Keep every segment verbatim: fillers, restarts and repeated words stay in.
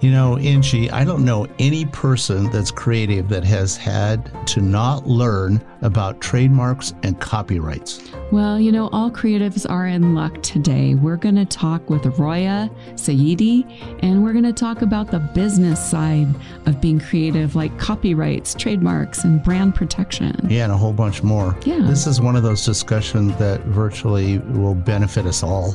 You know, Inchi, I don't know any person that's creative that has had to not learn about trademarks and copyrights. Well, you know, all creatives are in luck today. We're going to talk with Roya Sayadi, and we're going to talk about the business side of being creative, like copyrights, trademarks, and brand protection. Yeah, and a whole bunch more. Yeah. This is one of those discussions that virtually will benefit us all.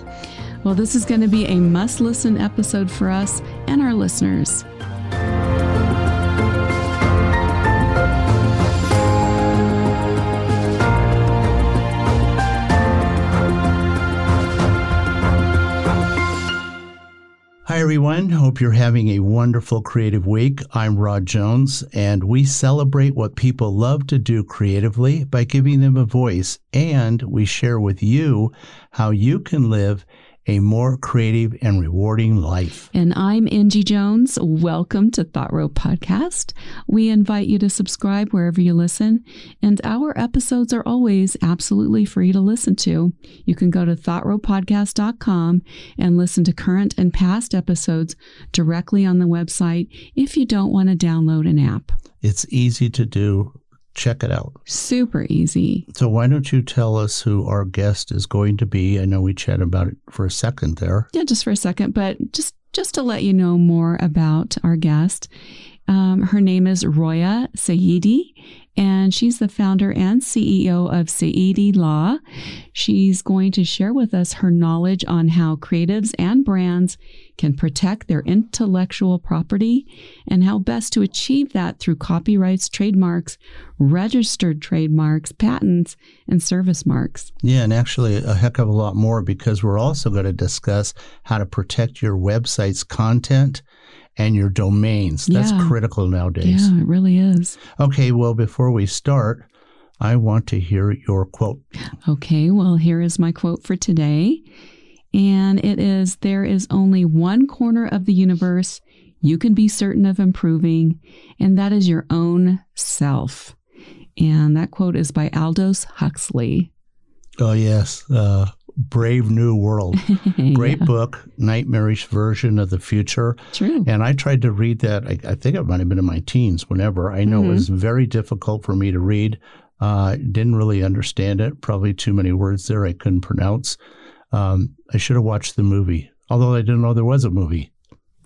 Well, this is going to be a must-listen episode for us and our listeners. Hi, everyone. Hope you're having a wonderful creative week. I'm Rod Jones, and we celebrate what people love to do creatively by giving them a voice, and we share with you how you can live a more creative and rewarding life. And I'm Angie Jones. Welcome to Thought Row Podcast. We invite you to subscribe wherever you listen, and our episodes are always absolutely free to listen to. You can go to thought row podcast dot com and listen to current and past episodes directly on the website if you don't want to download an app. It's easy to do. Check it out. Super easy. So why don't you tell us who our guest is going to be? I know we chatted about it for a second there. Yeah, just for a second. But just, just to let you know more about our guest, um, her name is Roya Sayadi, and she's the founder and C E O of Sayadi Law. She's going to share with us her knowledge on how creatives and brands can protect their intellectual property and how best to achieve that through copyrights, trademarks, registered trademarks, patents, and service marks. Yeah, and actually a heck of a lot more, because we're also going to discuss how to protect your website's content and your domains. That's yeah. critical nowadays. Yeah, it really is. Okay, well, before we start, I want to hear your quote. Okay, well, here is my quote for today. And it is, there is only one corner of the universe you can be certain of improving, and that is your own self. And that quote is by Aldous Huxley. Oh, yes. Uh, Brave New World. Great yeah. book, nightmarish version of the future. True. And I tried to read that. I, I think it might have been in my teens, whenever. I know mm-hmm. it was very difficult for me to read. Uh, didn't really understand it. Probably too many words there I couldn't pronounce. Um, I should have watched the movie, although I didn't know there was a movie.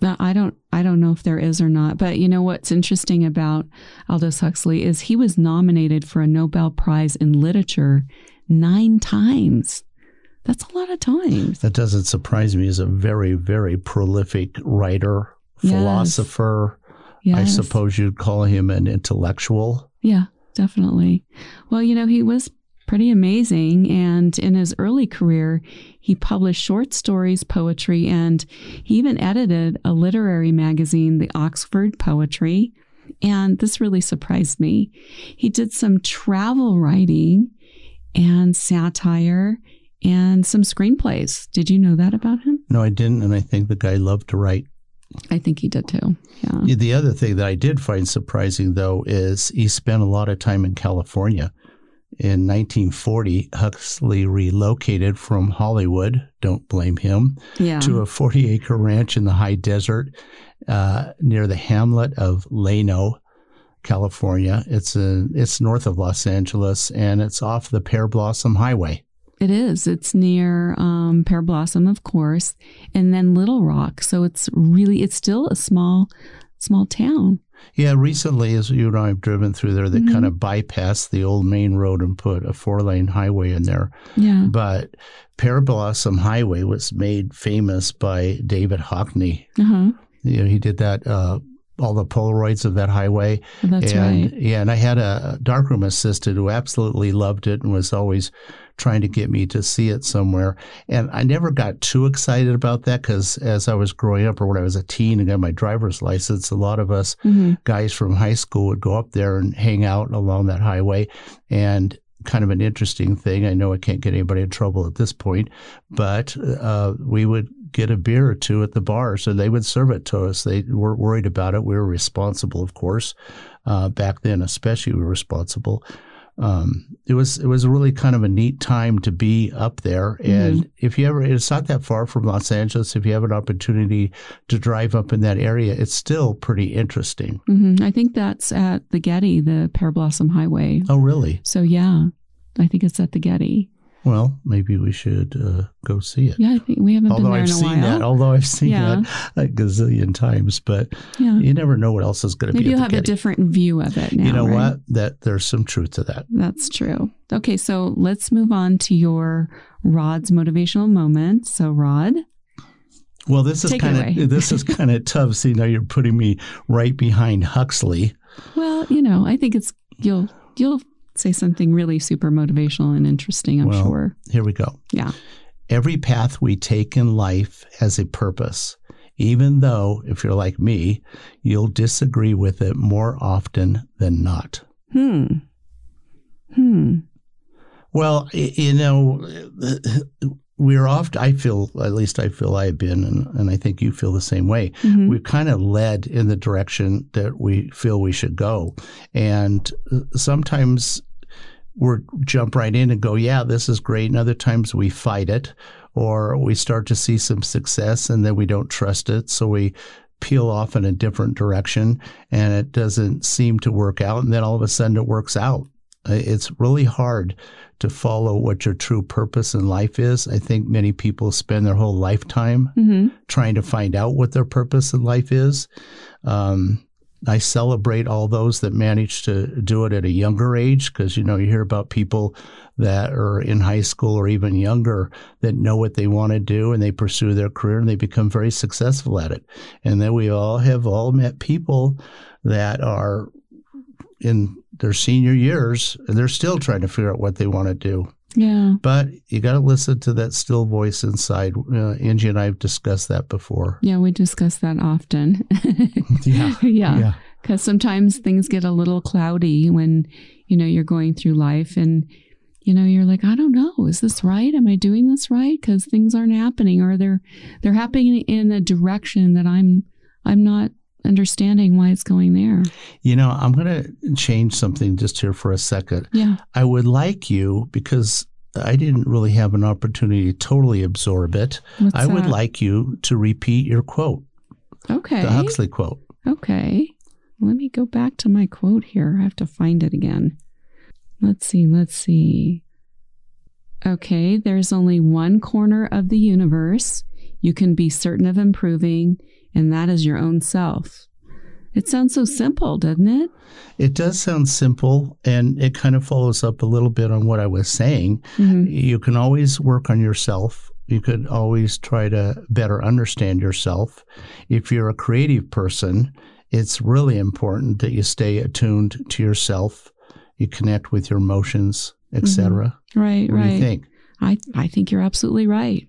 Now, I don't I don't know if there is or not, but you know what's interesting about Aldous Huxley is he was nominated for a Nobel Prize in Literature nine times. That's a lot of times. That doesn't surprise me. He's a very, very prolific writer, yes. philosopher. Yes. I suppose you'd call him an intellectual. Yeah, definitely. Well, you know, he was pretty amazing. And in his early career, he published short stories, poetry, and he even edited a literary magazine, The Oxford Poetry. And this really surprised me. He did some travel writing and satire and some screenplays. Did you know that about him? No, I didn't. And I think the guy loved to write. I think he did too. Yeah. The other thing that I did find surprising, though, is he spent a lot of time in California. In nineteen forty, Huxley relocated from Hollywood, don't blame him, yeah. to a forty-acre ranch in the high desert uh, near the hamlet of Lano, California. It's a, it's north of Los Angeles, and it's off the Pear Blossom Highway. It is. It's near um, Pear Blossom, of course, and then Little Rock. So it's really, it's still a small, small town. Yeah, recently, as you and I have driven through there, they mm-hmm. kind of bypassed the old main road and put a four-lane highway in there. Yeah. But Pear Blossom Highway was made famous by David Hockney. Uh-huh. You know, he did that, uh, all the Polaroids of that highway. That's and, right. Yeah, and I had a darkroom assistant who absolutely loved it and was always trying to get me to see it somewhere. And I never got too excited about that, because as I was growing up, or when I was a teen and got my driver's license, a lot of us mm-hmm. guys from high school would go up there and hang out along that highway. And kind of an interesting thing, I know I can't get anybody in trouble at this point, but uh, we would get a beer or two at the bar, so they would serve it to us. They weren't worried about it. We were responsible, of course. Uh, back then, especially, we were responsible. um, it was it was really kind of a neat time to be up there. Mm-hmm. And if you ever, it's not that far from Los Angeles. If you have an opportunity to drive up in that area, it's still pretty interesting. Mm-hmm. I think that's at the Getty, the Pear Blossom Highway. Oh, really? So, yeah, I think it's at the Getty. Well, maybe we should uh, go see it. Yeah, I think we haven't although been there I've in a seen while. That, although I've seen yeah. that a gazillion times, but yeah. you never know what else is going to be. Maybe you'll have Getty. A different view of it now. You know right? what? That there's some truth to that. That's true. Okay, so let's move on to your Rod's motivational moment. So, Rod. Well, this is kind of this is kind of tough. See, now you're putting me right behind Huxley. Well, you know, I think it's you'll you'll. Say something really super motivational and interesting, I'm well, sure. Here we go. Yeah. Every path we take in life has a purpose, even though, if you're like me, you'll disagree with it more often than not. Hmm. Hmm. Well, you know, we're often, I feel, at least I feel I have been, and, and I think you feel the same way. Mm-hmm. We've kind of led in the direction that we feel we should go. And sometimes we're jump right in and go, yeah, this is great. And other times we fight it, or we start to see some success and then we don't trust it. So we peel off in a different direction and it doesn't seem to work out. And then all of a sudden it works out. It's really hard to follow what your true purpose in life is. I think many people spend their whole lifetime mm-hmm. trying to find out what their purpose in life is. Um, I celebrate all those that manage to do it at a younger age because, you know, you hear about people that are in high school or even younger that know what they want to do and they pursue their career and they become very successful at it. And then we all have all met people that are in their senior years, and they're still trying to figure out what they want to do. Yeah. But you got to listen to that still voice inside. Uh, Angie and I have discussed that before. Yeah, we discuss that often. yeah. Yeah. Because yeah. sometimes things get a little cloudy when, you know, you're going through life and, you know, you're like, I don't know. Is this right? Am I doing this right? Because things aren't happening or they're they're happening in a direction that I'm I'm not understanding why it's going there. You know, I'm going to change something just here for a second. Yeah. I would like you, because I didn't really have an opportunity to totally absorb it. What's I that? Would like you to repeat your quote. Okay. The Huxley quote. Okay. Let me go back to my quote here. I have to find it again. Let's see. Let's see. Okay. There's only one corner of the universe you can be certain of improving, and that is your own self. It sounds so simple, doesn't it? It does sound simple, and it kind of follows up a little bit on what I was saying. Mm-hmm. You can always work on yourself. You could always try to better understand yourself. If you're a creative person, it's really important that you stay attuned to yourself. You connect with your emotions, et cetera. Mm-hmm. Right, what right. What do you think? I, I think you're absolutely right.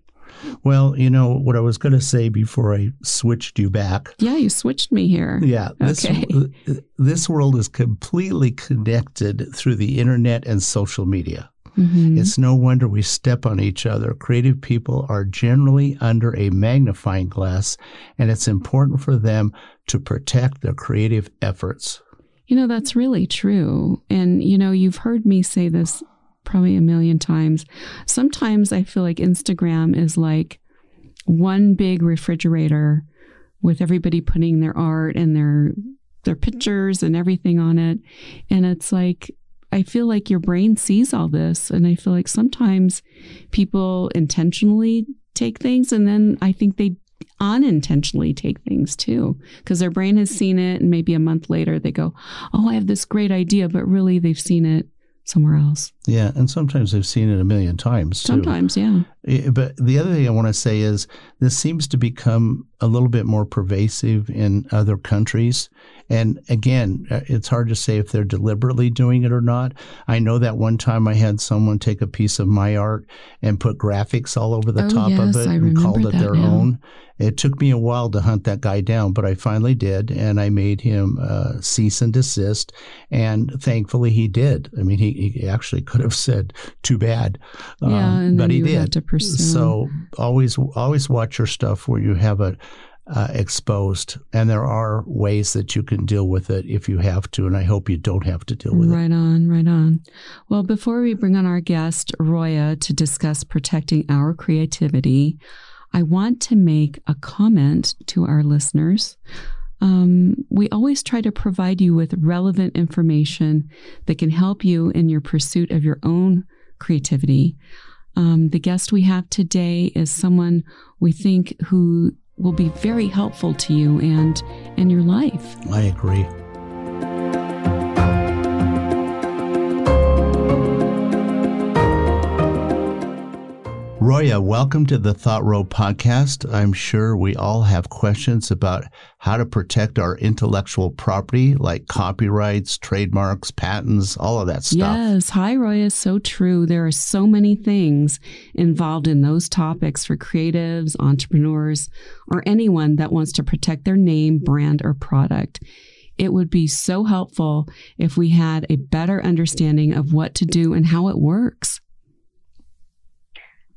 Well, you know, what I was going to say before I switched you back. Yeah, you switched me here. Yeah. This, okay. This world is completely connected through the internet and social media. Mm-hmm. It's no wonder we step on each other. Creative people are generally under a magnifying glass, and it's important for them to protect their creative efforts. You know, that's really true. And, you know, you've heard me say this probably a million times. Sometimes I feel like Instagram is like one big refrigerator with everybody putting their art and their their pictures and everything on it. And it's like, I feel like your brain sees all this. And I feel like sometimes people intentionally take things, and then I think they unintentionally take things too, because their brain has seen it. And maybe a month later they go, oh, I have this great idea, but really they've seen it somewhere else. Yeah, and sometimes they've seen it a million times too. Sometimes, yeah. But the other thing I want to say is this seems to become a little bit more pervasive in other countries. And again, it's hard to say if they're deliberately doing it or not. I know that one time I had someone take a piece of my art and put graphics all over the oh, top yes, of it I and called it their now. Own. It took me a while to hunt that guy down, but I finally did, and I made him uh, cease and desist, and thankfully he did. I mean, he, he actually could have said, too bad, um, yeah, and but he did. So always always watch your stuff where you have a uh, exposed. And there are ways that you can deal with it if you have to, and I hope you don't have to deal with right it. Right on, right on. Well, before we bring on our guest, Roya, to discuss protecting our creativity, I want to make a comment to our listeners. Um, we always try to provide you with relevant information that can help you in your pursuit of your own creativity. Um, the guest we have today is someone we think who will be very helpful to you and, and your life. I agree. Roya, welcome to the Thought Row Podcast. I'm sure we all have questions about how to protect our intellectual property, like copyrights, trademarks, patents, all of that stuff. Yes. Hi, Roya. So true. There are so many things involved in those topics for creatives, entrepreneurs, or anyone that wants to protect their name, brand, or product. It would be so helpful if we had a better understanding of what to do and how it works.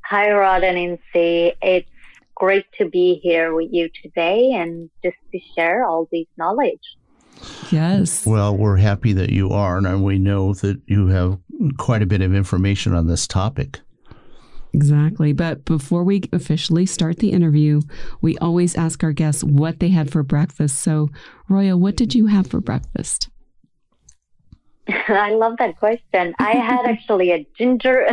Hi, Rod and Incy. It's great to be here with you today and just to share all this knowledge. Yes. Well, we're happy that you are, and we know that you have quite a bit of information on this topic. Exactly. But before we officially start the interview, we always ask our guests what they had for breakfast. So, Roya, what did you have for breakfast? I love that question. I had actually a ginger,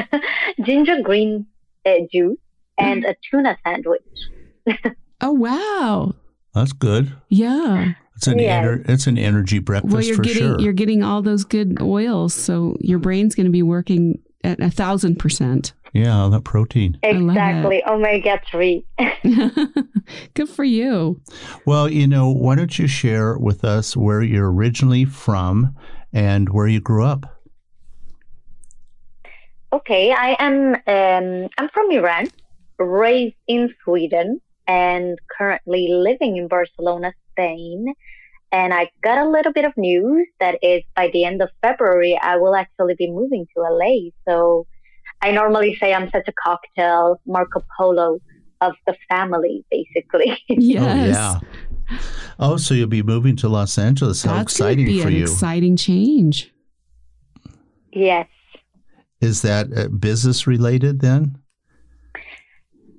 ginger green A juice and a tuna sandwich. Oh, wow. That's good. Yeah. It's an, yes. ener- it's an energy breakfast well, you're for getting, sure. You're getting all those good oils, so your brain's going to be working at a thousand percent. Yeah, that protein. Exactly. omega three. Good for you. Well, you know, why don't you share with us where you're originally from and where you grew up? Okay, I am. Um, I'm from Iran, raised in Sweden, and currently living in Barcelona, Spain. And I got a little bit of news that is by the end of February, I will actually be moving to L A. So I normally say I'm such a cocktail, Marco Polo of the family, basically. Yes. Oh, yeah. Oh, so you'll be moving to Los Angeles. How That's exciting be for an you! Exciting change. Yes. Is that uh, business related then?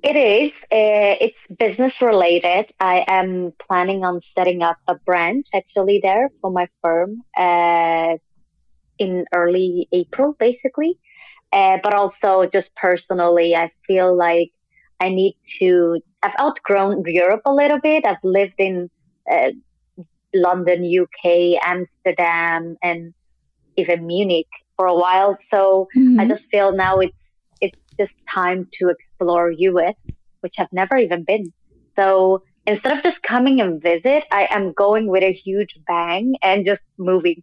It is. Uh, it's business related. I am planning on setting up a branch actually there for my firm uh, in early April, basically. Uh, but also just personally, I feel like I need to, I've outgrown Europe a little bit. I've lived in uh, London, U K, Amsterdam, and even Munich for a while, so mm-hmm. I just feel now it's it's just time to explore U S, which I've never even been. So instead of just coming and visit, I am going with a huge bang and just moving.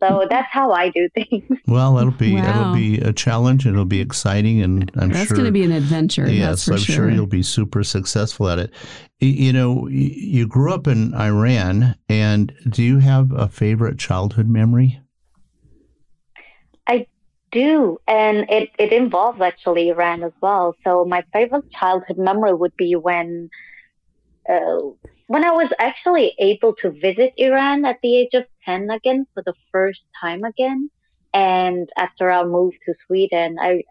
So that's how I do things. Well, it'll be wow. it'll be a challenge. It'll be exciting, and I'm that's sure that's going to be an adventure. Yes, I'm sure. sure you'll be super successful at it. You know, you grew up in Iran, and do you have a favorite childhood memory? I do, and it, it involves actually Iran as well. So my favorite childhood memory would be when uh, when I was actually able to visit Iran at the age of ten again for the first time again. And after I moved to Sweden, I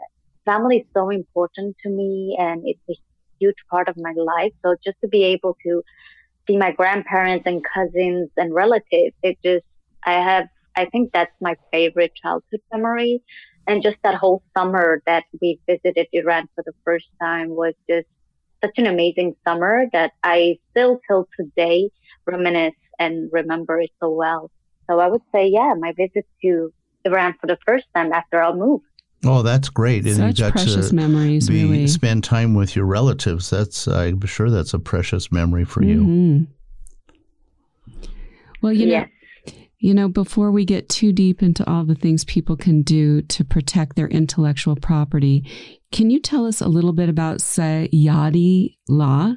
family is so important to me, and it's a huge part of my life. So just to be able to see my grandparents and cousins and relatives, it just I have. I think that's my favorite childhood memory. And just that whole summer that we visited Iran for the first time was just such an amazing summer that I still till today reminisce and remember it so well. So I would say, yeah, my visit to Iran for the first time after I moved. Oh, that's great. And such you got precious to memories, be, really. Spend time with your relatives. That's, I'm sure that's a precious memory for mm-hmm. you. Well, you yeah. know. You know, before we get too deep into all the things people can do to protect their intellectual property, can you tell us a little bit about Sayadi law?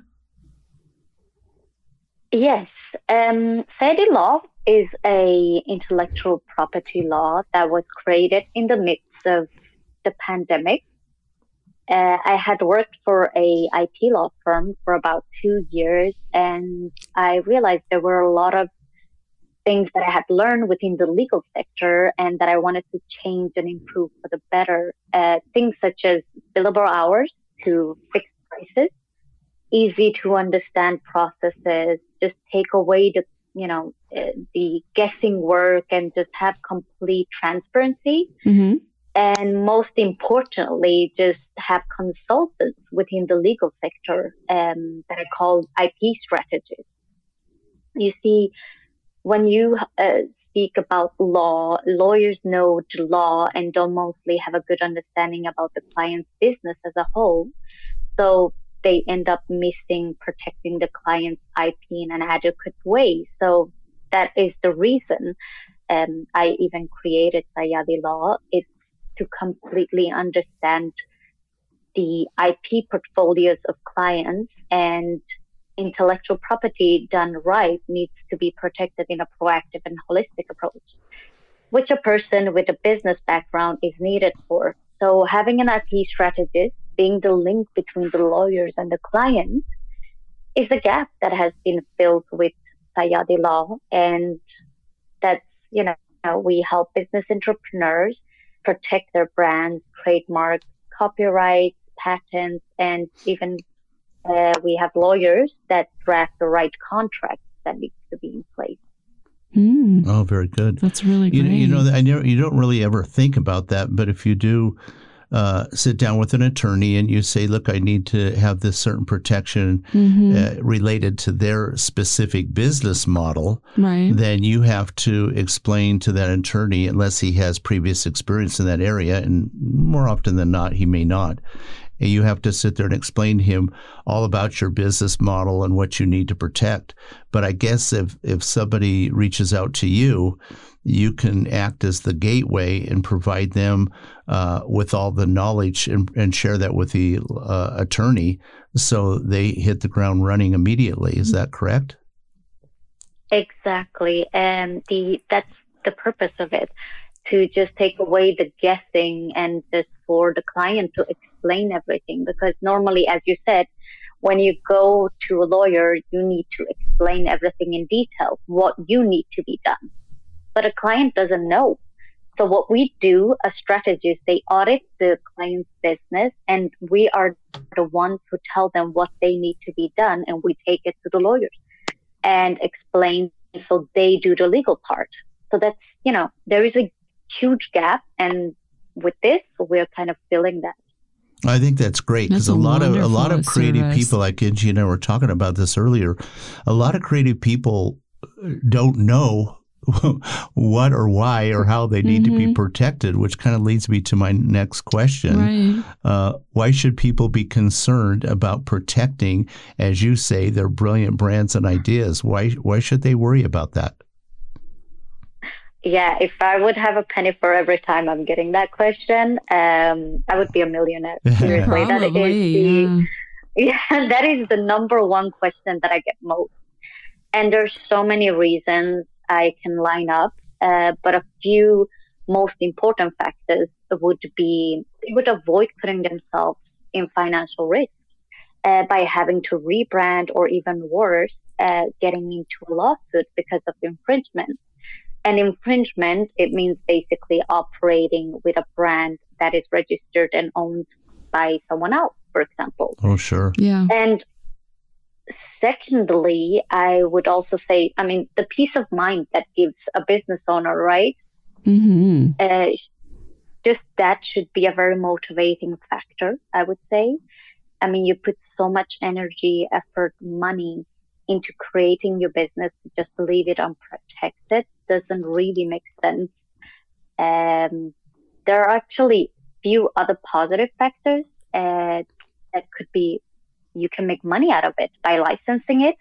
Yes. Um, Sayadi law is a intellectual property law that was created in the midst of the pandemic. Uh, I had worked for a I P law firm for about two years, and I realized there were a lot of things that I had learned within the legal sector and that I wanted to change and improve for the better. Uh, things such as billable hours to fixed prices, easy to understand processes, just take away the, you know, uh, the guessing work and just have complete transparency. Mm-hmm. And most importantly, just have consultants within the legal sector um, that are called I P strategists. You see, when you uh, speak about law, lawyers know the law and don't mostly have a good understanding about the client's business as a whole. So they end up missing protecting the client's I P in an adequate way. So that is the reason um, I even created Sayadi Law. It's to completely understand the I P portfolios of clients, and intellectual property done right needs to be protected in a proactive and holistic approach, which a person with a business background is needed for. So having an I P strategist being the link between the lawyers and the clients is a gap that has been filled with Sayadi Law. And that's, you know, we help business entrepreneurs protect their brands, trademarks, copyrights, patents, and even uh, we have lawyers that draft the right contracts that needs to be in place. Mm. Oh, very good. That's really good. You, you know, I never, you don't really ever think about that, but if you do uh, sit down with an attorney and you say, look, I need to have this certain protection mm-hmm. uh, related to their specific business model, right. Then you have to explain to that attorney, unless he has previous experience in that area, and more often than not, he may not. And you have to sit there and explain to him all about your business model and what you need to protect. But I guess if, if somebody reaches out to you, you can act as the gateway and provide them uh, with all the knowledge and, and share that with the uh, attorney so they hit the ground running immediately. Is that correct? Exactly. And the that's the purpose of it, to just take away the guessing and just for the client to explain everything. Because normally, as you said, when you go to a lawyer, you need to explain everything in detail, what you need to be done. But a client doesn't know. So what we do as strategists, they audit the client's business, and we are the ones who tell them what they need to be done, and we take it to the lawyers and explain so they do the legal part. So that's, you know, there is a huge gap, and with this, we're kind of filling that. I think that's great, because a lot of a lot of creative service. people, like Angie and I were talking about this earlier, a lot of creative people don't know what or why or how they need mm-hmm. to be protected, which kind of leads me to my next question. Right. Uh, why should people be concerned about protecting, as you say, their brilliant brands and ideas? Why why should they worry about that? Yeah, if I would have a penny for every time I'm getting that question, um, I would be a millionaire. Seriously, that is the, yeah. yeah, that is the number one question that I get most. And there's so many reasons I can line up, uh, but a few most important factors would be they would avoid putting themselves in financial risk uh, by having to rebrand, or even worse, uh, getting into a lawsuit because of infringement. And infringement, it means basically operating with a brand that is registered and owned by someone else, for example. Oh, sure. Yeah. And secondly, I would also say, I mean, the peace of mind that gives a business owner, right? Mm-hmm. Uh, just that should be a very motivating factor, I would say. I mean, you put so much energy, effort, money into creating your business, just leave it unprotected doesn't really make sense. Um, there are actually few other positive factors uh, that could be, you can make money out of it by licensing it.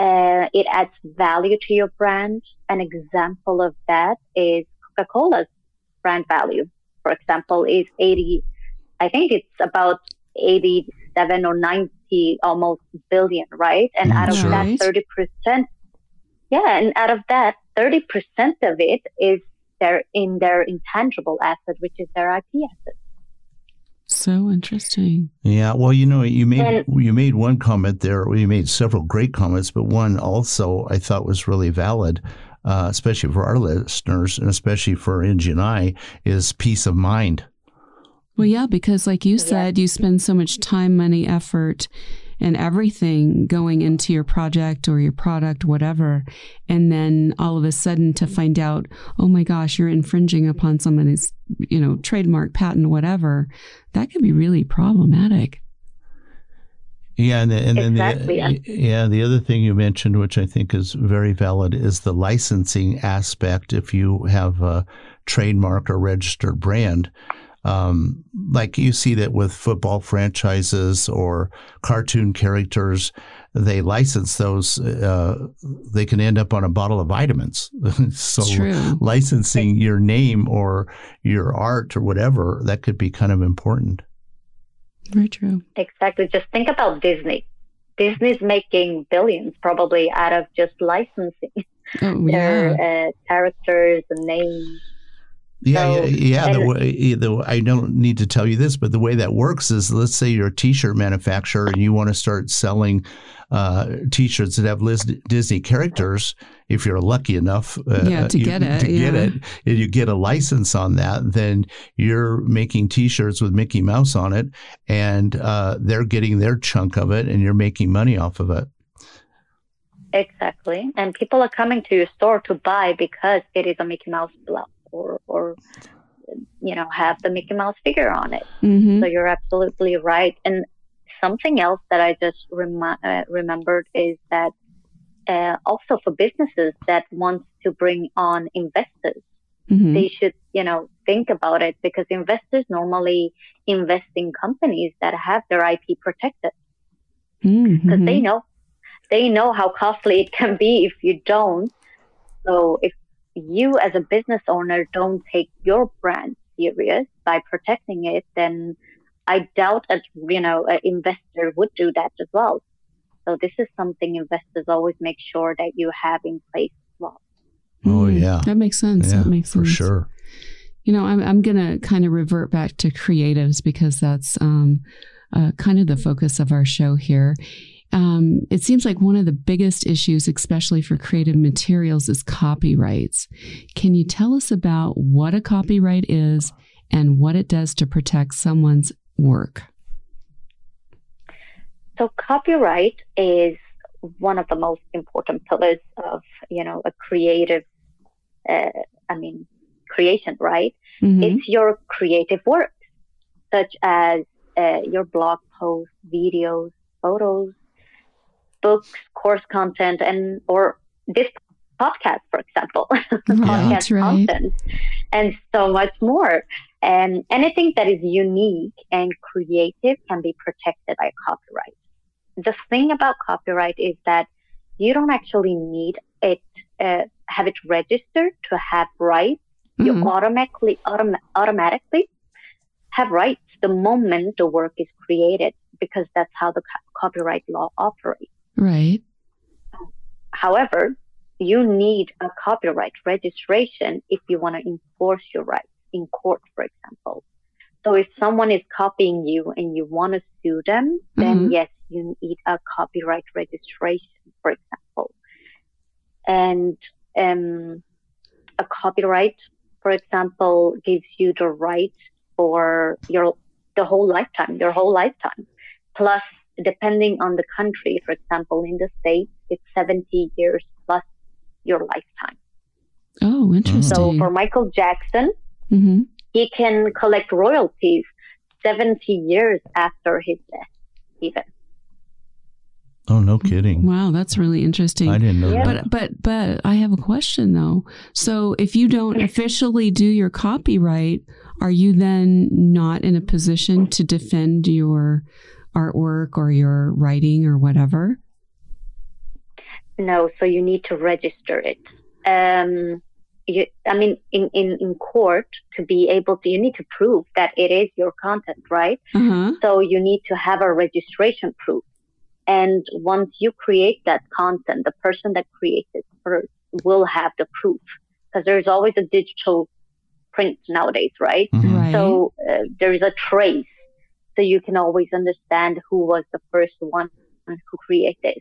Uh, it adds value to your brand. An example of that is Coca-Cola's brand value, for example, is eighty, I think it's about eighty-seven or ninety almost billion, right? And mm, out of right. that thirty percent, yeah, and out of that, thirty percent of it is their, in their intangible asset, which is their I P asset. So interesting. Yeah. Well, you know, you made and, you made one comment there. Well, you made several great comments, but one also I thought was really valid, uh, especially for our listeners and especially for Angie and I, is peace of mind. Well, yeah, because like you said, you spend so much time, money, effort, and everything going into your project or your product, whatever. And then all of a sudden to find out, oh my gosh, you're infringing upon somebody's, you know, trademark, patent, whatever, that can be really problematic. Yeah. And, the, and then exactly. the, yeah, the other thing you mentioned, which I think is very valid, is the licensing aspect. If you have a trademark or registered brand, Um, like you see that with football franchises or cartoon characters, they license those. Uh, they can end up on a bottle of vitamins. So licensing your name or your art or whatever, that could be kind of important. Very true. Exactly. Just think about Disney. Disney's making billions probably out of just licensing oh, their yeah. uh, characters and names. Yeah, so, yeah. yeah the way, the, I don't need to tell you this, but the way that works is, let's say you're a T-shirt manufacturer and you want to start selling uh, T-shirts that have Disney characters. If you're lucky enough uh, yeah, to, you, get, it, to yeah. get it, if you get a license on that, then you're making T-shirts with Mickey Mouse on it, and uh, they're getting their chunk of it, and you're making money off of it. Exactly, and people are coming to your store to buy because it is a Mickey Mouse blouse. Or, or, you know, have the Mickey Mouse figure on it. Mm-hmm. So you're absolutely right. And something else that I just remi- uh, remembered is that uh, also for businesses that want to bring on investors, mm-hmm. they should, you know, think about it, because investors normally invest in companies that have their I P protected, because mm-hmm. they know, they know how costly it can be if you don't. So if you as a business owner don't take your brand serious by protecting it, then I doubt a you know an investor would do that as well. So this is something investors always make sure that you have in place as well. Oh yeah, that makes sense. Yeah, that makes sense for sure. You know, I'm I'm gonna kind of revert back to creatives, because that's um uh, kind of the focus of our show here. Um, it seems like one of the biggest issues, especially for creative materials, is copyrights. Can you tell us about what a copyright is and what it does to protect someone's work? So copyright is one of the most important pillars of, you know, a creative, uh, I mean, creation, right? Mm-hmm. It's your creative work, such as uh, your blog posts, videos, photos, books, course content, and or this podcast, for example, yeah, podcast right. content, and so much more. And anything that is unique and creative can be protected by copyright. The thing about copyright is that you don't actually need it, uh, have it registered to have rights. Mm-hmm. You automatically autom- automatically have rights the moment the work is created, because that's how the co- copyright law operates. Right. However, you need a copyright registration if you want to enforce your rights in court, for example. So if someone is copying you and you want to sue them, then mm-hmm. yes, you need a copyright registration, for example. And um, a copyright, for example, gives you the right for your the whole lifetime, your whole lifetime, plus. Depending on the country, for example, in the States, it's seventy years plus your lifetime. Oh, interesting. So for Michael Jackson, mm-hmm. he can collect royalties seventy years after his death, even. Oh, no kidding. Wow, that's really interesting. I didn't know yeah. that. But, but, but I have a question, though. So if you don't officially do your copyright, are you then not in a position to defend your artwork or your writing or whatever? No, so you need to register it. Um, you, I mean, in, in, in court, to be able to, you need to prove that it is your content, right? Uh-huh. So you need to have a registration proof. And once you create that content, the person that creates it first will have the proof, because there's always a digital print nowadays, right? Mm-hmm. Right. So uh, there is a trace. so you can always understand who was the first one who created this.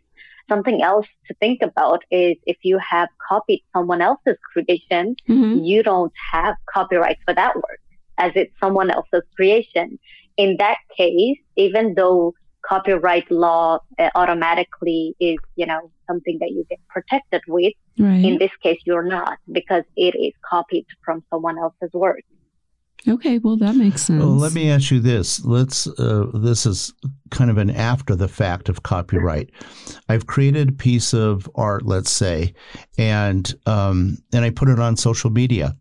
Something else to think about is if you have copied someone else's creation, mm-hmm. you don't have copyright for that work, as it's someone else's creation. In that case, even though copyright law uh, automatically is, you know, something that you get protected with, right. in this case, you're not, because it is copied from someone else's work. Okay, well, that makes sense. Well, let me ask you this. Let's. Uh, this is kind of an after the fact of copyright. I've created a piece of art, let's say, and um, and I put it on social media.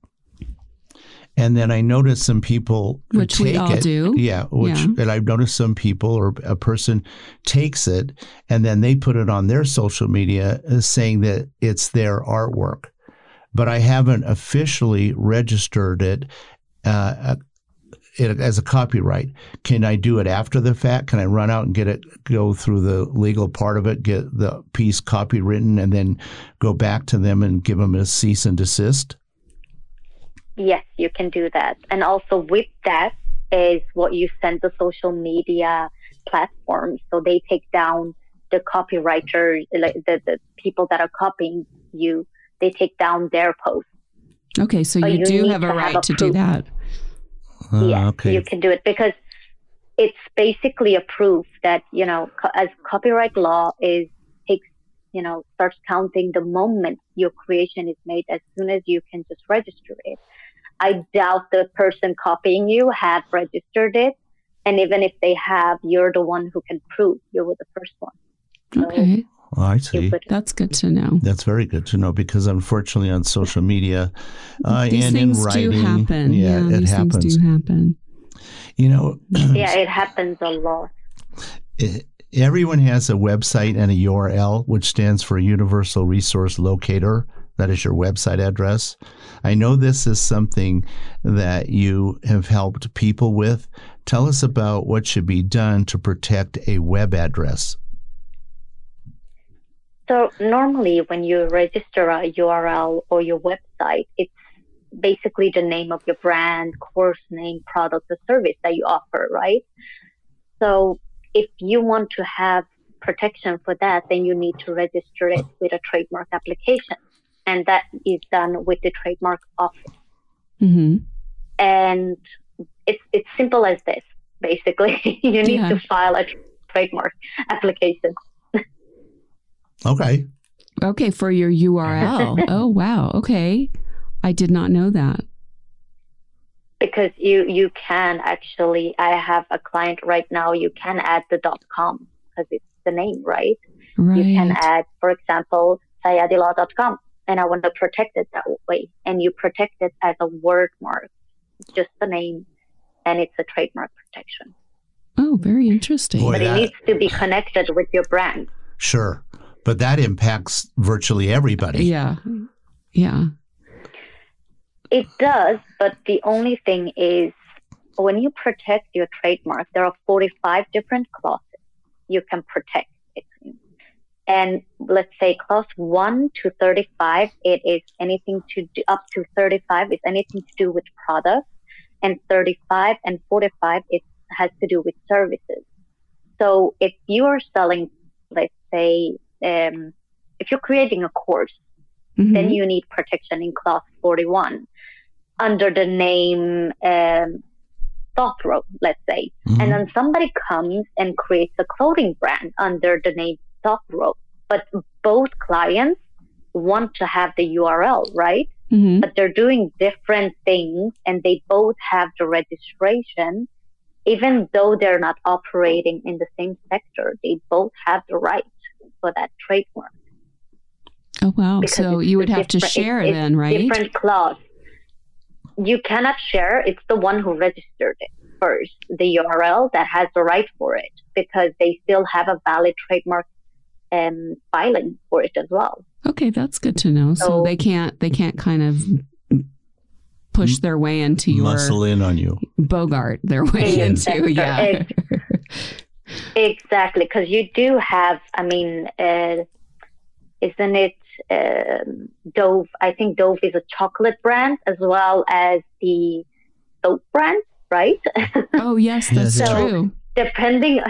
And then I noticed some people which take we all it, do, yeah. Which yeah. and I've noticed some people or a person takes it and then they put it on their social media, saying that it's their artwork, but I haven't officially registered it. Uh, it, as a copyright, can I do it after the fact? Can I run out and get it, go through the legal part of it, get the piece copywritten, and then go back to them and give them a cease and desist? Yes, you can do that. And also with that is what you send the social media platforms. So they take down the copywriters, like the, the people that are copying you, they take down their posts. Okay, so you, you do have a right have a to proof. do that. Uh, yeah, okay. You can do it because it's basically a proof that, you know, co- as copyright law is takes, you know, starts counting the moment your creation is made as soon as you can just register it. I doubt the person copying you have registered it. And even if they have, you're the one who can prove you were the first one. So, okay. Oh, I see. That's good to know. That's very good to know because, unfortunately, on social media uh, and in writing, do happen. yeah, yeah it these happens. Things do happen. You know, yeah, it happens a lot. It, everyone has a website and a U R L, which stands for Universal Resource Locator. That is your website address. I know this is something that you have helped people with. Tell us about what should be done to protect a web address. So normally when you register a U R L or your website, it's basically the name of your brand, course name, product, or service that you offer, right? So if you want to have protection for that, then you need to register it with a trademark application. And that is done with the trademark office. Mm-hmm. And it's, it's simple as this, basically. You need yeah. to file a tra- trademark application. Okay. Okay, for your U R L. Oh, wow. Okay. I did not know that. Because you, you can actually, I have a client right now, you can add the .com because it's the name, right? Right. You can add, for example, sayadilaw dot com, and I want to protect it that way. And you protect it as a word mark, just the name, and it's a trademark protection. Oh, very interesting. Boy, but that... it needs to be connected with your brand. Sure. But that impacts virtually everybody. Yeah. Yeah. It does. But the only thing is when you protect your trademark, there are forty-five different clauses you can protect it. And let's say clause one to thirty-five, it is anything to do up to thirty-five is anything to do with products, and thirty-five and forty-five, it has to do with services. So if you are selling, let's say, Um, if you're creating a course, mm-hmm. then you need protection in clause forty-one under the name um, Thought Row, let's say. Mm-hmm. And then somebody comes and creates a clothing brand under the name Thought Row. But both clients want to have the U R L, right? Mm-hmm. But they're doing different things and they both have the registration. Even though they're not operating in the same sector, they both have the right for that trademark. Oh, wow. Because so you would have to share it's, it's then, right? Different clause. You cannot share. It's the one who registered it first, the U R L that has the right for it, because they still have a valid trademark um, filing for it as well. Okay, that's good to know. So, so they can't they can't kind of push their way into your... Muscle in on you. Bogart their way into, yeah. Exactly, because you do have, I mean, uh, isn't it uh, Dove? I think Dove is a chocolate brand as well as the soap brand, right? Oh, yes, that's so, true. depending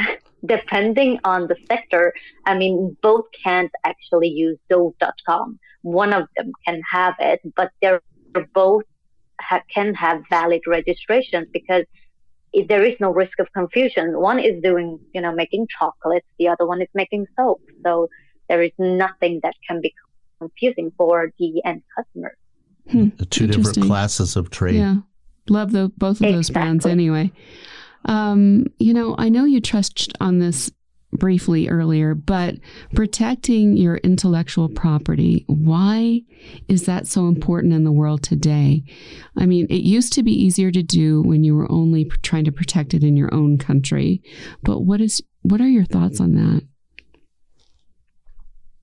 depending on the sector, I mean, both can't actually use Dove dot com. One of them can have it, but they're both ha- can have valid registrations because if there is no risk of confusion. One is doing, you know, making chocolates. The other one is making soap. So there is nothing that can be confusing for the end customer. Hmm. Two different classes of trade. Yeah. Love the, both of those exactly. brands anyway. Um, you know, I know you touched on this briefly earlier, but protecting your intellectual property, why is that so important in the world today? I mean, it used to be easier to do when you were only trying to protect it in your own country. But what is what are your thoughts on that?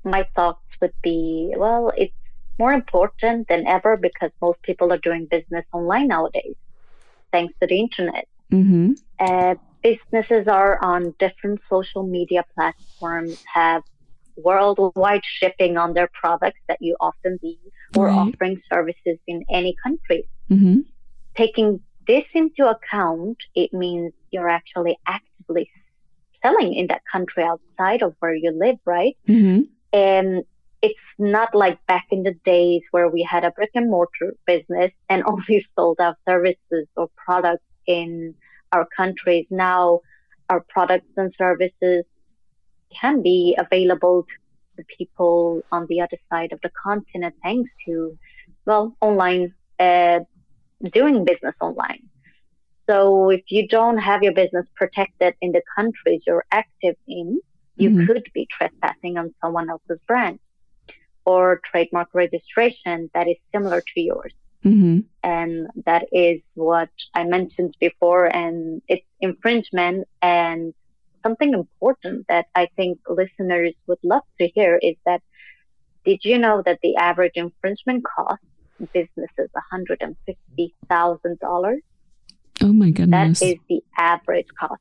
My thoughts would be, well, it's more important than ever because most people are doing business online nowadays, thanks to the internet. Mm-hmm. Uh, businesses are on different social media platforms, have worldwide shipping on their products that you often see, or right. offering services in any country. Mm-hmm. Taking this into account, it means you're actually actively selling in that country outside of where you live, right? Mm-hmm. And it's not like back in the days where we had a brick and mortar business and only sold our services or products in our countries. Now our products and services can be available to the people on the other side of the continent thanks to, well, online, uh, doing business online. So if you don't have your business protected in the countries you're active in, you mm-hmm. could be trespassing on someone else's brand or trademark registration that is similar to yours. Mm-hmm. And that is what I mentioned before, and it's infringement. And something important that I think listeners would love to hear is that, did you know that the average infringement costs businesses one hundred fifty thousand dollars? Oh my goodness. That is the average cost.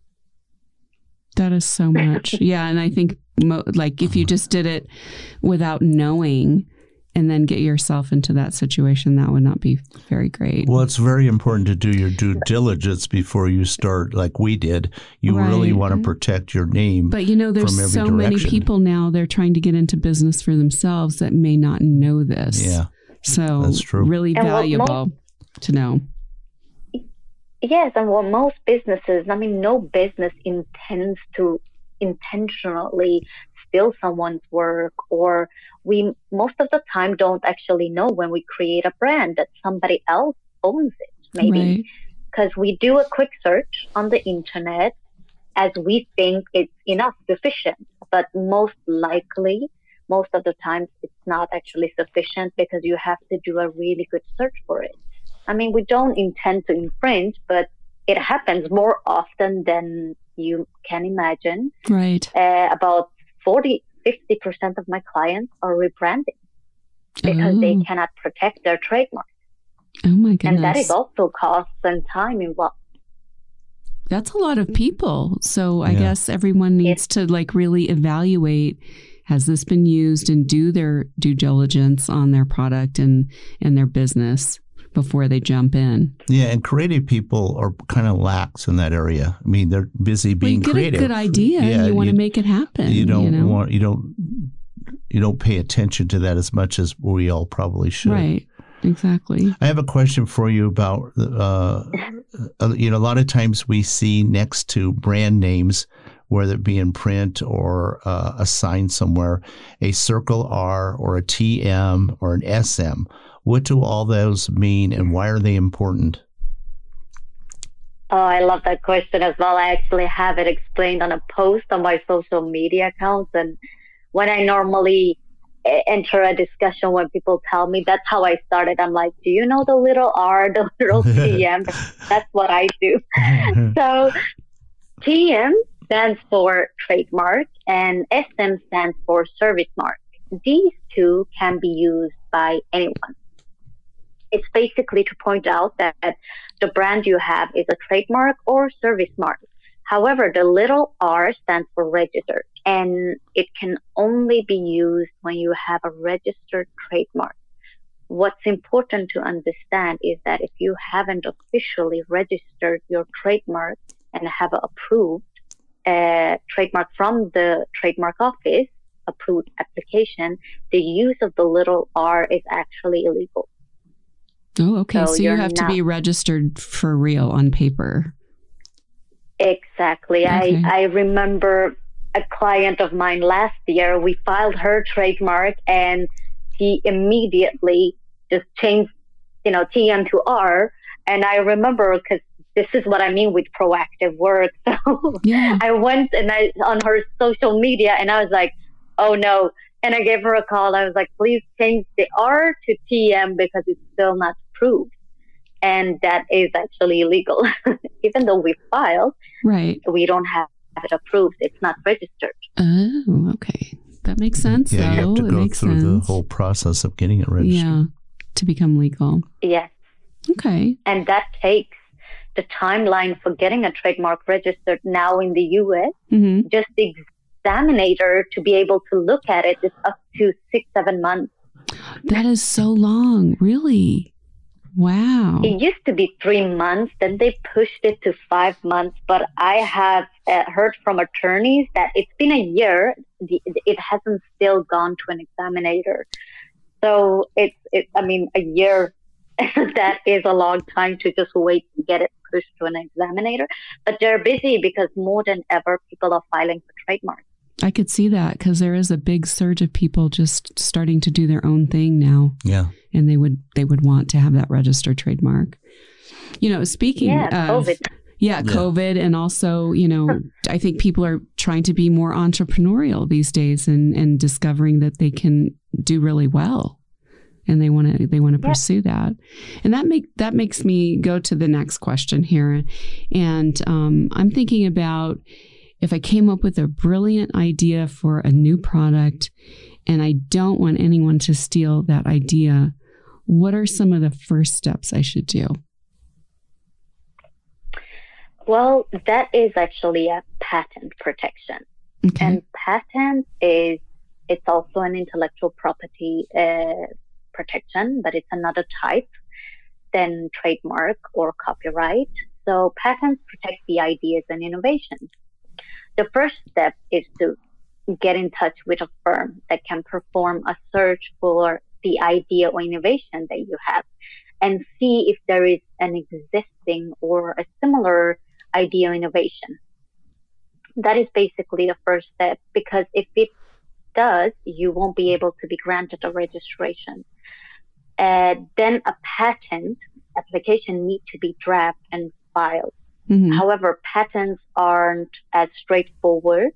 That is so much. Yeah. And I think mo- like if you just did it without knowing, and then get yourself into that situation, that would not be very great. Well, it's very important to do your due diligence before you start, like we did. You right. really want to protect your name. But, you know, there's from every so direction. Many people now, they're trying to get into business for themselves that may not know this. Yeah, so that's true. Really and valuable most, to know. Yes, and what most businesses, I mean, no business intends to intentionally steal someone's work, or we most of the time don't actually know when we create a brand that somebody else owns it, maybe because right. we do a quick search on the internet as we think it's enough, sufficient, but most likely most of the times it's not actually sufficient because you have to do a really good search for it. I mean, we don't intend to infringe, but it happens more often than you can imagine. Right. Uh, about forty, fifty percent of my clients are rebranding because oh. they cannot protect their trademark. Oh my goodness. And that is also costs and time involved. That's a lot of people. So I yeah. guess everyone needs it's, to like really evaluate, has this been used, and do their due diligence on their product and, and their business before they jump in. Yeah, and creative people are kind of lax in that area. I mean, they're busy being well, creative. You get a good idea, yeah, and you want you, to make it happen. You don't you know? want you don't you don't pay attention to that as much as we all probably should. Right. Exactly. I have a question for you about uh, you know, a lot of times we see next to brand names, whether it be in print or uh, a sign somewhere, a circle R or a T M or an S M. What do all those mean, and why are they important? Oh, I love that question as well. I actually have it explained on a post on my social media accounts. And when I normally enter a discussion, when people tell me that's how I started, I'm like, do you know the little R, the little T M? That's what I do. So T M stands for trademark and S M stands for service mark. These two can be used by anyone. It's basically to point out that the brand you have is a trademark or service mark. However, the little R stands for registered, and it can only be used when you have a registered trademark. What's important to understand is that if you haven't officially registered your trademark and have it approved, uh, trademark from the trademark office approved application, the use of the little R is actually illegal. Oh, okay. So, so you have not... to be registered for real on paper. Exactly. Okay. I, I remember a client of mine last year, we filed her trademark and she immediately just changed, you know, T M to R. And I remember because this is what I mean with proactive work. So yeah. I went and I on her social media and I was like, oh no. And I gave her a call. I was like, please change the R to T M because it's still not approved. And that is actually illegal. Even though we filed, right, we don't have it approved. It's not registered. Oh, okay. That makes sense. Yeah, though. You have to it go through sense. the whole process of getting it registered. Yeah, to become legal. Yes. Okay. And that takes the timeline for getting a trademark registered now in the U S Mm-hmm. Just the examiner to be able to look at it is up to six, seven months. That is so long. Really? Wow. It used to be three months. Then they pushed it to five months. But I have uh, heard from attorneys that it's been a year. The, it hasn't still gone to an examiner. So it's, it, I mean, a year, that is a long time to just wait to get it pushed to an examiner. But they're busy because more than ever, people are filing for trademarks. I could see that because there is a big surge of people just starting to do their own thing now. Yeah. And they would they would want to have that registered trademark. You know, speaking yeah, of COVID. Yeah, yeah, COVID. And also, you know, I think people are trying to be more entrepreneurial these days and, and discovering that they can do really well. And they want to they want to yeah. pursue that. And that make that makes me go to the next question here. And um, I'm thinking about, if I came up with a brilliant idea for a new product and I don't want anyone to steal that idea, what are some of the first steps I should do? Well, that is actually a patent protection. Okay. And patent is, it's also an intellectual property uh, protection, but it's another type than trademark or copyright. So patents protect the ideas and innovations. The first step is to get in touch with a firm that can perform a search for the idea or innovation that you have and see if there is an existing or a similar idea or innovation. That is basically the first step, because if it does, you won't be able to be granted a registration. Uh, then a patent application needs to be drafted and filed. Mm-hmm. However, patents aren't as straightforward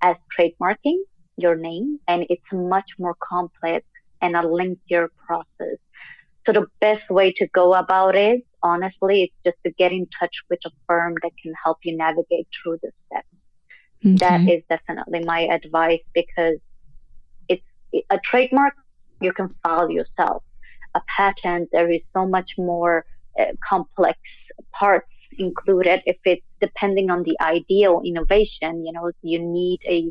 as trademarking your name, and it's much more complex and a lengthier process. So the best way to go about it, honestly, is just to get in touch with a firm that can help you navigate through the steps. Okay. That is definitely my advice, because it's a trademark you can file yourself. A patent, there is so much more uh, complex parts included. If it's depending on the idea or innovation, you know, you need a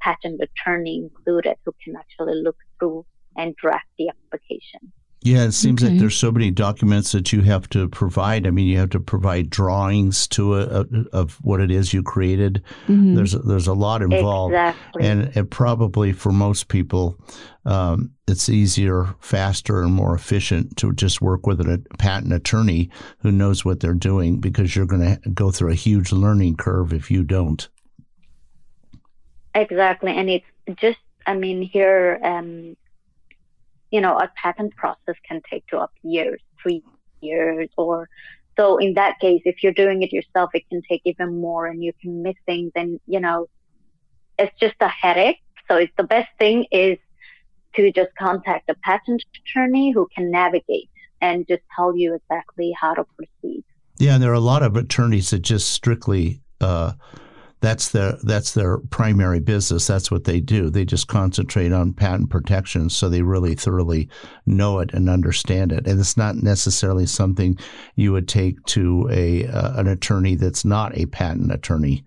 patent attorney included who can actually look through and draft the application. Yeah, it seems okay. like there's so many documents that you have to provide. I mean, you have to provide drawings to a, a, of what it is you created. Mm-hmm. There's there's a lot involved, exactly. and and probably for most people, um, it's easier, faster, and more efficient to just work with a patent attorney who knows what they're doing, because you're going to go through a huge learning curve if you don't. Exactly, and it's just, I mean, here. Um, You know, a patent process can take two up years, three years, or so. In that case, if you're doing it yourself, it can take even more, and you can miss things. And you know, it's just a headache. So, it's the best thing is to just contact a patent attorney who can navigate and just tell you exactly how to proceed. Yeah, and there are a lot of attorneys that just strictly. Uh, That's their that's their primary business. That's what they do. They just concentrate on patent protection, so they really thoroughly know it and understand it. And it's not necessarily something you would take to a uh, an attorney that's not a patent attorney.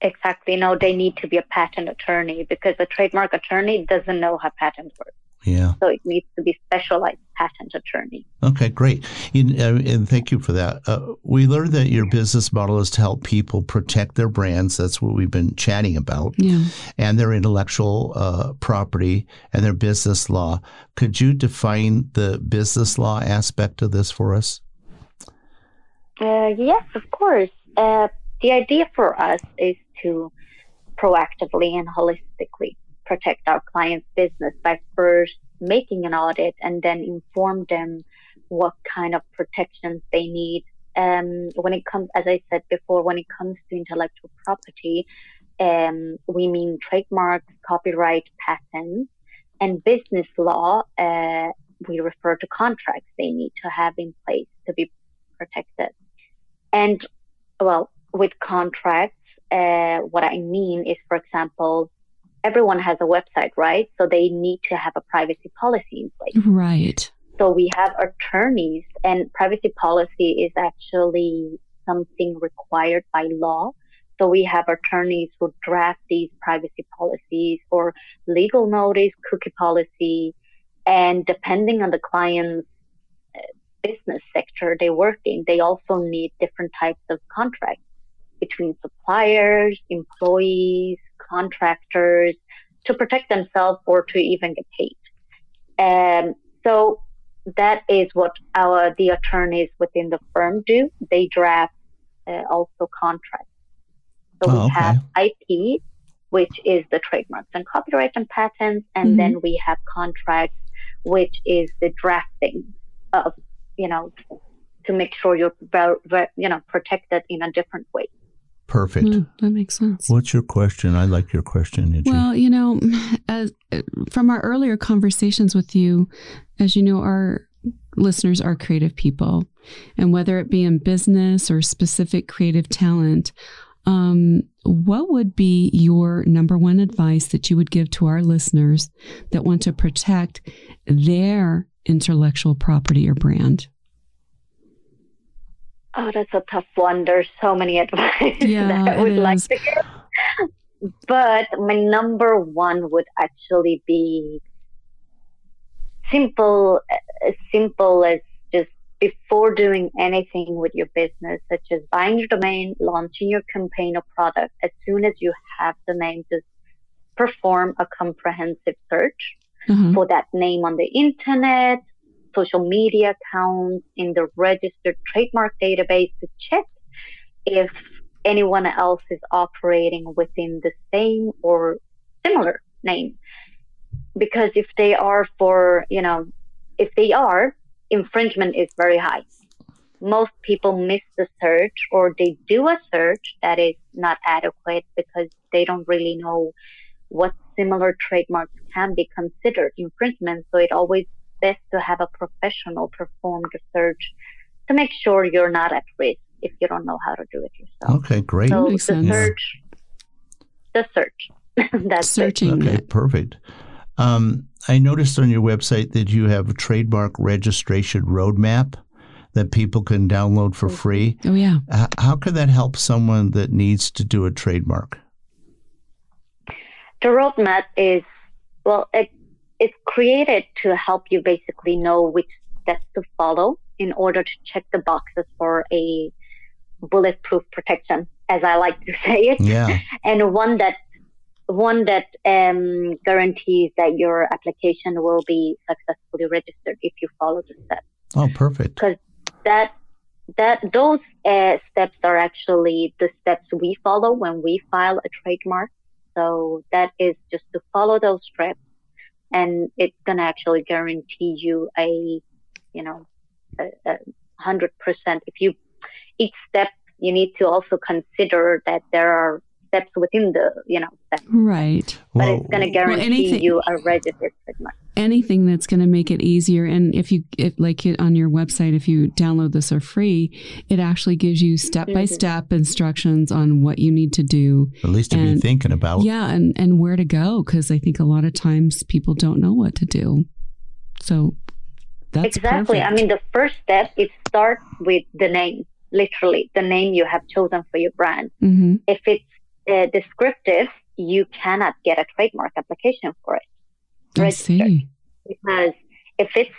Exactly. No, they need to be a patent attorney, because a trademark attorney doesn't know how patent works. Yeah. So it needs to be specialized patent attorney. Okay, great. And, uh, and thank you for that. Uh, we learned that your business model is to help people protect their brands. That's what we've been chatting about. Yeah. And their intellectual uh, property and their business law. Could you define the business law aspect of this for us? Uh, yes, of course. Uh, the idea for us is to proactively and holistically protect our clients' business by first making an audit and then inform them what kind of protections they need. Um, when it comes, as I said before, when it comes to intellectual property, um, we mean trademarks, copyright, patents, and business law. Uh, we refer to contracts they need to have in place to be protected. And well, with contracts, uh, what I mean is, for example, everyone has a website, right? So they need to have a privacy policy in place. Right. So we have attorneys, and privacy policy is actually something required by law. So we have attorneys who draft these privacy policies or legal notice, cookie policy, and depending on the client's business sector they work in, they also need different types of contracts between suppliers, employees, contractors to protect themselves or to even get paid. Um, so that is what our the attorneys within the firm do. They draft uh, also contracts. So oh, we okay. have I P, which is the trademarks and copyright and patents, and mm-hmm. then we have contracts, which is the drafting of, you know, to make sure you're, you know, protected in a different way. Perfect. Mm, that makes sense. What's your question? I like your question. Did well, you, you know, as, from our earlier conversations with you, as you know, our listeners are creative people. And whether it be in business or specific creative talent, um, what would be your number one advice that you would give to our listeners that want to protect their intellectual property or brand? Oh, that's a tough one. There's so many advice yeah, that I would like to give. But my number one would actually be simple, as simple as just before doing anything with your business, such as buying your domain, launching your campaign or product, as soon as you have the name, just perform a comprehensive search mm-hmm. for that name on the internet, social media accounts, in the registered trademark database to check if anyone else is operating within the same or similar name. Because if they are for, you know, if they are, infringement is very high. Most people miss the search, or they do a search that is not adequate because they don't really know what similar trademarks can be considered infringement. So it always best to have a professional perform the search to make sure you're not at risk if you don't know how to do it yourself. Okay, great. So the sense. search, the search. That's searching. It. Okay, perfect. Um, I noticed on your website that you have a trademark registration roadmap that people can download for free. Oh, yeah. H- how can that help someone that needs to do a trademark? The roadmap is, well, it, It's created to help you basically know which steps to follow in order to check the boxes for a bulletproof protection, as I like to say it. Yeah. And one that one that um, guarantees that your application will be successfully registered if you follow the steps. Oh, perfect. Because that that those uh, steps are actually the steps we follow when we file a trademark. So that is just to follow those steps. And it's going to actually guarantee you a, you know, a hundred percent. If you, each step, you need to also consider that there are steps within the, you know, step. Right. But well, it's going to guarantee well, anything, you a registered trademark. Anything that's going to make it easier. And if you, if, like it, on your website, if you download this for free, it actually gives you step-by-step mm-hmm. instructions on what you need to do. At least if and, you're thinking about. Yeah, and, and where to go, because I think a lot of times people don't know what to do. So that's Exactly. Perfect. I mean, the first step, it starts with the name, literally, the name you have chosen for your brand. Mm-hmm. If it's Uh, descriptive, you cannot get a trademark application for it. I registered. see. because if it's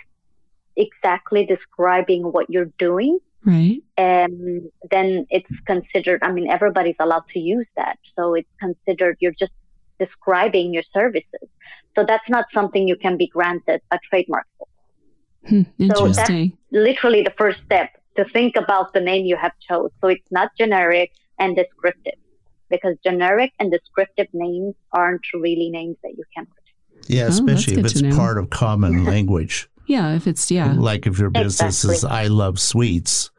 exactly describing what you're doing, right, um, then it's considered, I mean, everybody's allowed to use that. So it's considered you're just describing your services. So that's not something you can be granted a trademark for. Hmm, so that's literally the first step, to think about the name you have chose. So it's not generic and descriptive, because generic and descriptive names aren't really names that you can protect. Yeah, especially oh, if it's part of common language. Yeah, if it's, yeah. Like if your business exactly. is I love sweets,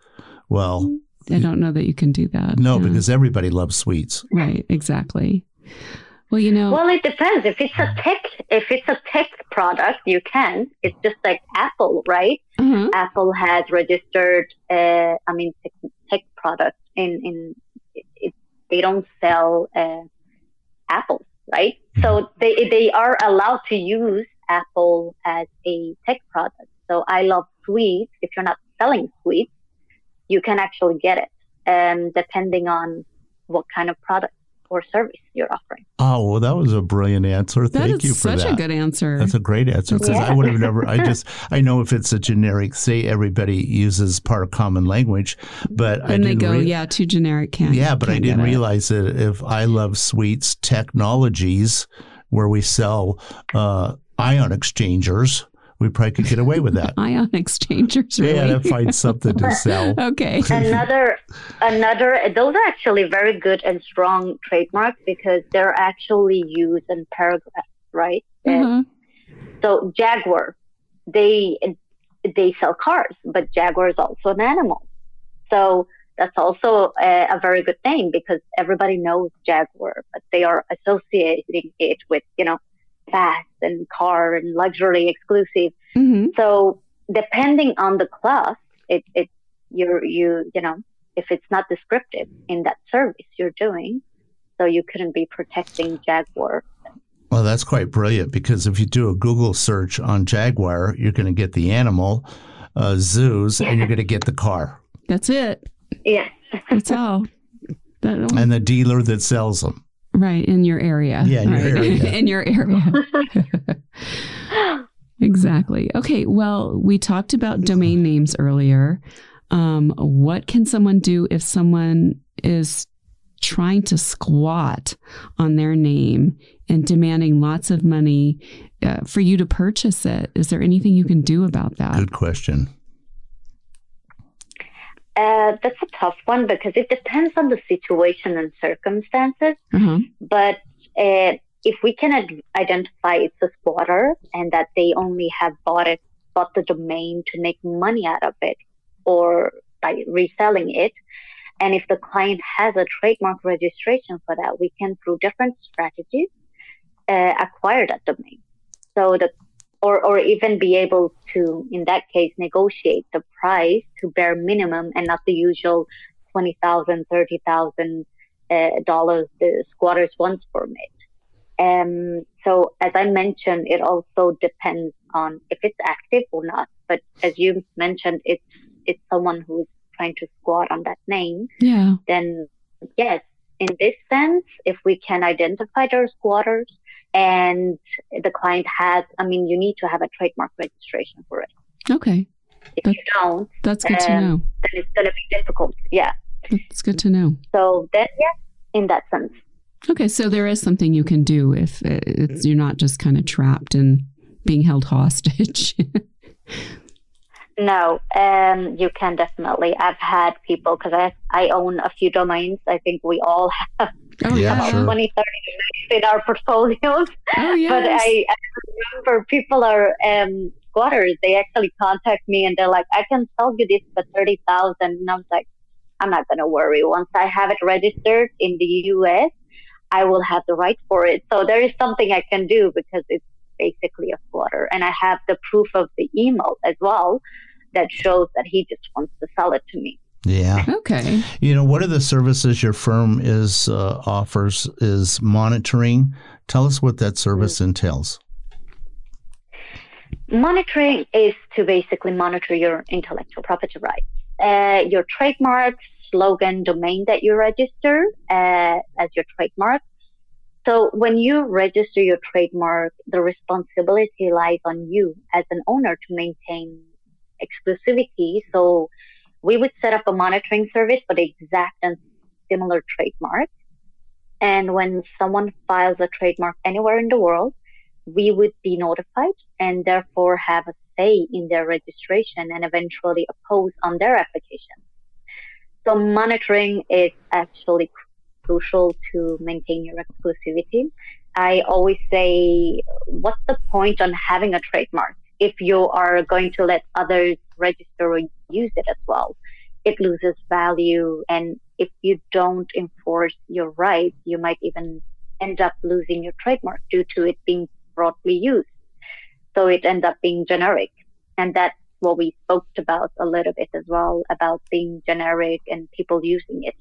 well. I don't know that you can do that. No, yeah. because everybody loves sweets. Right, exactly. Well, you know. Well, it depends. If it's a tech, if it's a tech product, you can. It's just like Apple, right? Mm-hmm. Apple has registered, uh, I mean, tech, tech products in, in it, they don't sell uh, apples, right? So they they are allowed to use Apple as a tech product. So I love sweets. If you're not selling sweets, you can actually get it, um, depending on what kind of product or service you're offering. Oh, well, that was a brilliant answer. That Thank you for that. That's such a good answer. That's a great answer, because yeah. I would have never, I just, I know if it's a generic, say everybody uses part of common language, but then I didn't. Then they go, re- yeah, too generic. Can't, yeah, but can't I didn't realize it. that if I love sweets technologies, where we sell uh, ion exchangers, we probably could get away with that. Ion exchangers, really? Yeah, to find something to sell. Okay. Another, another. Those are actually very good and strong trademarks, because they're actually used in paragraphs, right? Uh-huh. So Jaguar, they they sell cars, but Jaguar is also an animal. So that's also a, a very good name, because everybody knows Jaguar, but they are associating it with, you know, fast and car and luxury exclusive. Mm-hmm. So depending on the class, it it you you you know, if it's not descriptive in that service you're doing, so you couldn't be protecting Jaguar. Well, that's quite brilliant, because if you do a Google search on Jaguar, you're going to get the animal, uh, zoos, and you're going to get the car. That's it. Yeah, that's all. That'll... And the dealer that sells them. Right, in your area. Yeah, in right. your area. in your area. Exactly. Okay, well, we talked about domain names earlier. Um, what can someone do if someone is trying to squat on their name and demanding lots of money uh, for you to purchase it? Is there anything you can do about that? Good question. Uh, that's a tough one, because it depends on the situation and circumstances. Mm-hmm. But uh, if we can ad- identify it's a squatter and that they only have bought it, bought the domain to make money out of it or by reselling it, and if the client has a trademark registration for that, we can, through different strategies, uh, acquire that domain. So the Or, or even be able to, in that case, negotiate the price to bare minimum and not the usual twenty thousand dollars, thirty thousand dollars uh, the squatters want for it. Um, so as I mentioned, it also depends on if it's active or not. But as you mentioned, it's it's someone who's trying to squat on that name. Yeah. Then, yes, in this sense, if we can identify those squatters, and the client has, I mean, you need to have a trademark registration for it. Okay. If that's, you don't, that's good um, to know. Then it's going to be difficult. Yeah. That's good to know. So then, yeah, in that sense. Okay, so there is something you can do if it's, you're not just kind of trapped and being held hostage. No, um, you can definitely. I've had people, because I I own a few domains. I think we all have. Oh, yeah, about sure. twenty, thirty in our portfolios. Oh, yes. But I, I remember people are um, squatters. They actually contact me and they're like, I can sell you this for thirty thousand dollars. And I was like, I'm not going to worry. Once I have it registered in the U S, I will have the right for it. So there is something I can do, because it's basically a squatter. And I have the proof of the email as well that shows that he just wants to sell it to me. Yeah. Okay. You know, one of the services your firm is uh, offers is monitoring. Tell us what that service mm. entails. Monitoring is to basically monitor your intellectual property rights, uh, your trademarks, slogan, domain that you register uh, as your trademark, So when you register your trademark, the responsibility lies on you as an owner to maintain exclusivity. So we would set up a monitoring service for the exact and similar trademark. And when someone files a trademark anywhere in the world, we would be notified and therefore have a say in their registration and eventually oppose on their application. So monitoring is actually crucial to maintain your exclusivity. I always say, what's the point on having a trademark if you are going to let others register or use it as well? It loses value, and if you don't enforce your rights, you might even end up losing your trademark due to it being broadly used. So it ends up being generic, and that's what we spoke about a little bit as well, about being generic and people using it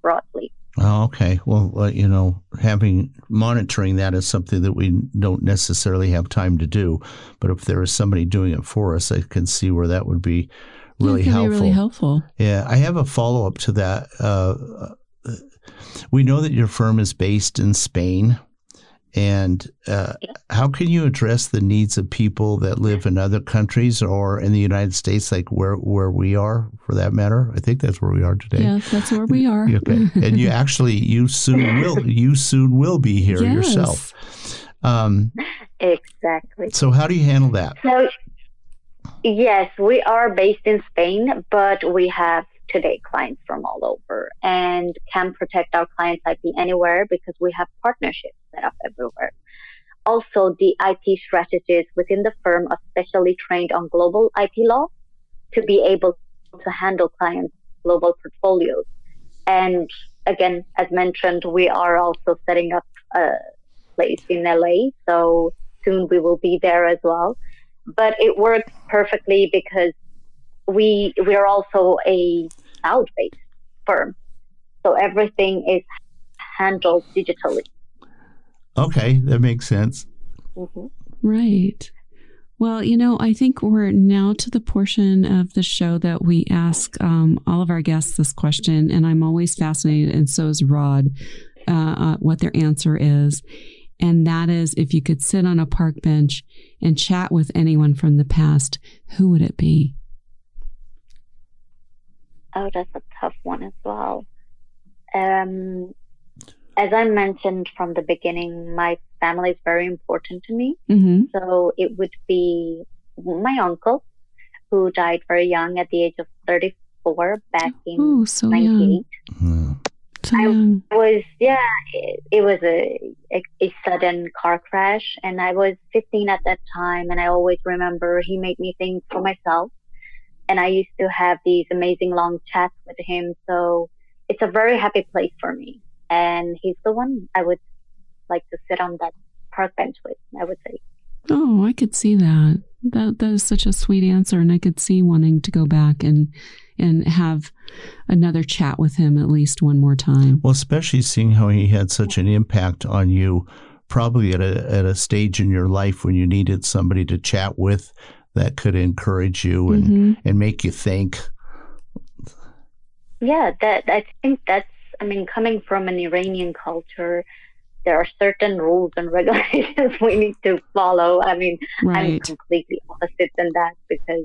broadly. Oh, okay. Well, uh, you know, having monitoring that is something that we don't necessarily have time to do. But if there is somebody doing it for us, I can see where that would be really yeah, helpful. Be really helpful. Yeah, I have a follow up to that. Uh, we know that your firm is based in Spain, and uh, yeah. how can you address the needs of people that live in other countries or in the United States, like where, where we are, for that matter? I think that's where we are today. Yes, that's where we are. Okay, and you actually you soon will you soon will be here yes. yourself. Um, exactly. So how do you handle that? So yes, we are based in Spain, but we have today clients from all over and can protect our clients' I P anywhere because we have partnerships set up everywhere. Also, the I P strategists within the firm are specially trained on global I P law to be able to handle clients' global portfolios. And again, as mentioned, we are also setting up a place in L A, so soon we will be there as well. But it works perfectly because we we are also a cloud-based firm, so everything is handled digitally. Okay, that makes sense. Mm-hmm. Right. Well, you know, I think we're now to the portion of the show that we ask um, all of our guests this question, and I'm always fascinated, and so is Rod, uh, uh, what their answer is. And that is, if you could sit on a park bench and chat with anyone from the past, who would it be? Oh, that's a tough one as well. Um, as I mentioned from the beginning, my family is very important to me. Mm-hmm. So it would be my uncle, who died very young at the age of thirty-four back in oh, so ninety-eight. I was, yeah, it, it was a, a, a sudden car crash, and I was fifteen at that time, and I always remember he made me think for myself, and I used to have these amazing long chats with him, so it's a very happy place for me, and he's the one I would like to sit on that park bench with, I would say. Oh, I could see that. That that is such a sweet answer, and I could see wanting to go back and and have another chat with him at least one more time. Well, especially seeing how he had such an impact on you, probably at a at a stage in your life when you needed somebody to chat with that could encourage you and, mm-hmm. and make you think. Yeah, that I think that's, I mean, coming from an Iranian culture, there are certain rules and regulations we need to follow. I mean, right. I'm completely opposite than that because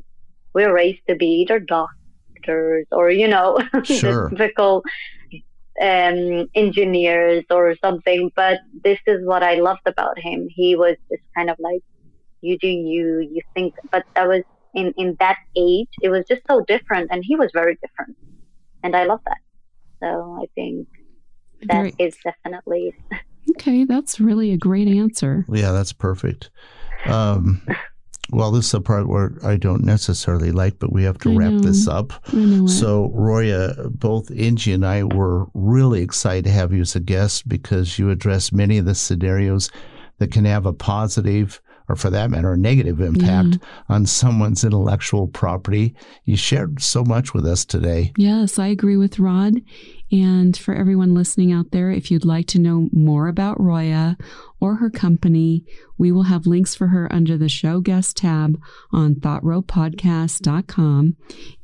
we're raised to be either doctors or, you know, sure. typical um, engineers or something. But this is what I loved about him. He was this kind of like, you do you, you think. But I was in, in that age, it was just so different. And he was very different. And I love that. So I think that right. is definitely... Okay, that's really a great answer. Yeah, that's perfect. Um, well, this is a part where I don't necessarily like, but we have to I wrap know. this up. So, Roya, both Ingy and I were really excited to have you as a guest because you address many of the scenarios that can have a positive, or for that matter, a negative impact yeah. on someone's intellectual property. You shared so much with us today. Yes, I agree with Rod. And for everyone listening out there, if you'd like to know more about Roya or her company, we will have links for her under the show guest tab on thought row podcast dot com.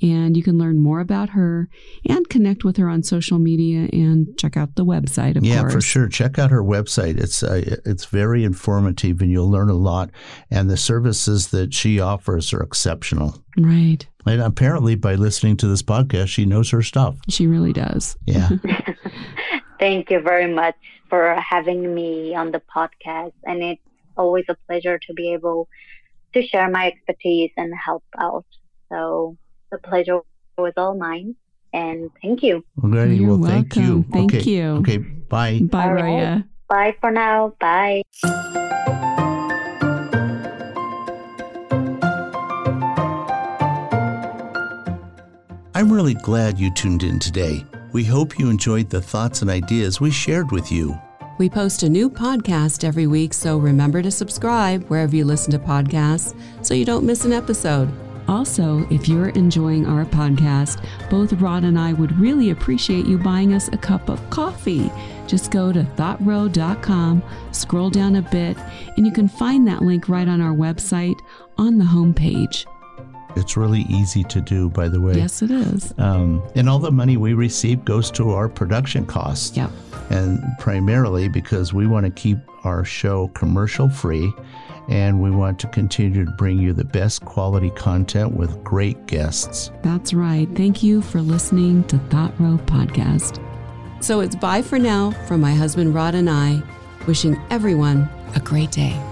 And you can learn more about her and connect with her on social media and check out the website, of yeah, course. Yeah, for sure. Check out her website. It's uh, it's very informative and you'll learn a lot. And the services that she offers are exceptional. Right. And apparently by listening to this podcast, she knows her stuff. She really does. Yeah. Thank you very much for having me on the podcast. And it's always a pleasure to be able to share my expertise and help out. So the pleasure was all mine. And thank you. Okay. You're well, welcome. Thank you. Thank okay. you. Okay. Bye. Bye, right. Roya. Bye for now. Bye. I'm really glad you tuned in today. We hope you enjoyed the thoughts and ideas we shared with you. We post a new podcast every week, so remember to subscribe wherever you listen to podcasts so you don't miss an episode. Also, if you're enjoying our podcast, both Rod and I would really appreciate you buying us a cup of coffee. Just go to thought row dot com, scroll down a bit, and you can find that link right on our website on the homepage. It's really easy to do, by the way. Yes, it is. Um, and all the money we receive goes to our production costs. Yep. And primarily because we want to keep our show commercial free, and we want to continue to bring you the best quality content with great guests. That's right. Thank you for listening to Thought Row Podcast. So it's bye for now from my husband, Rod, and I, wishing everyone a great day.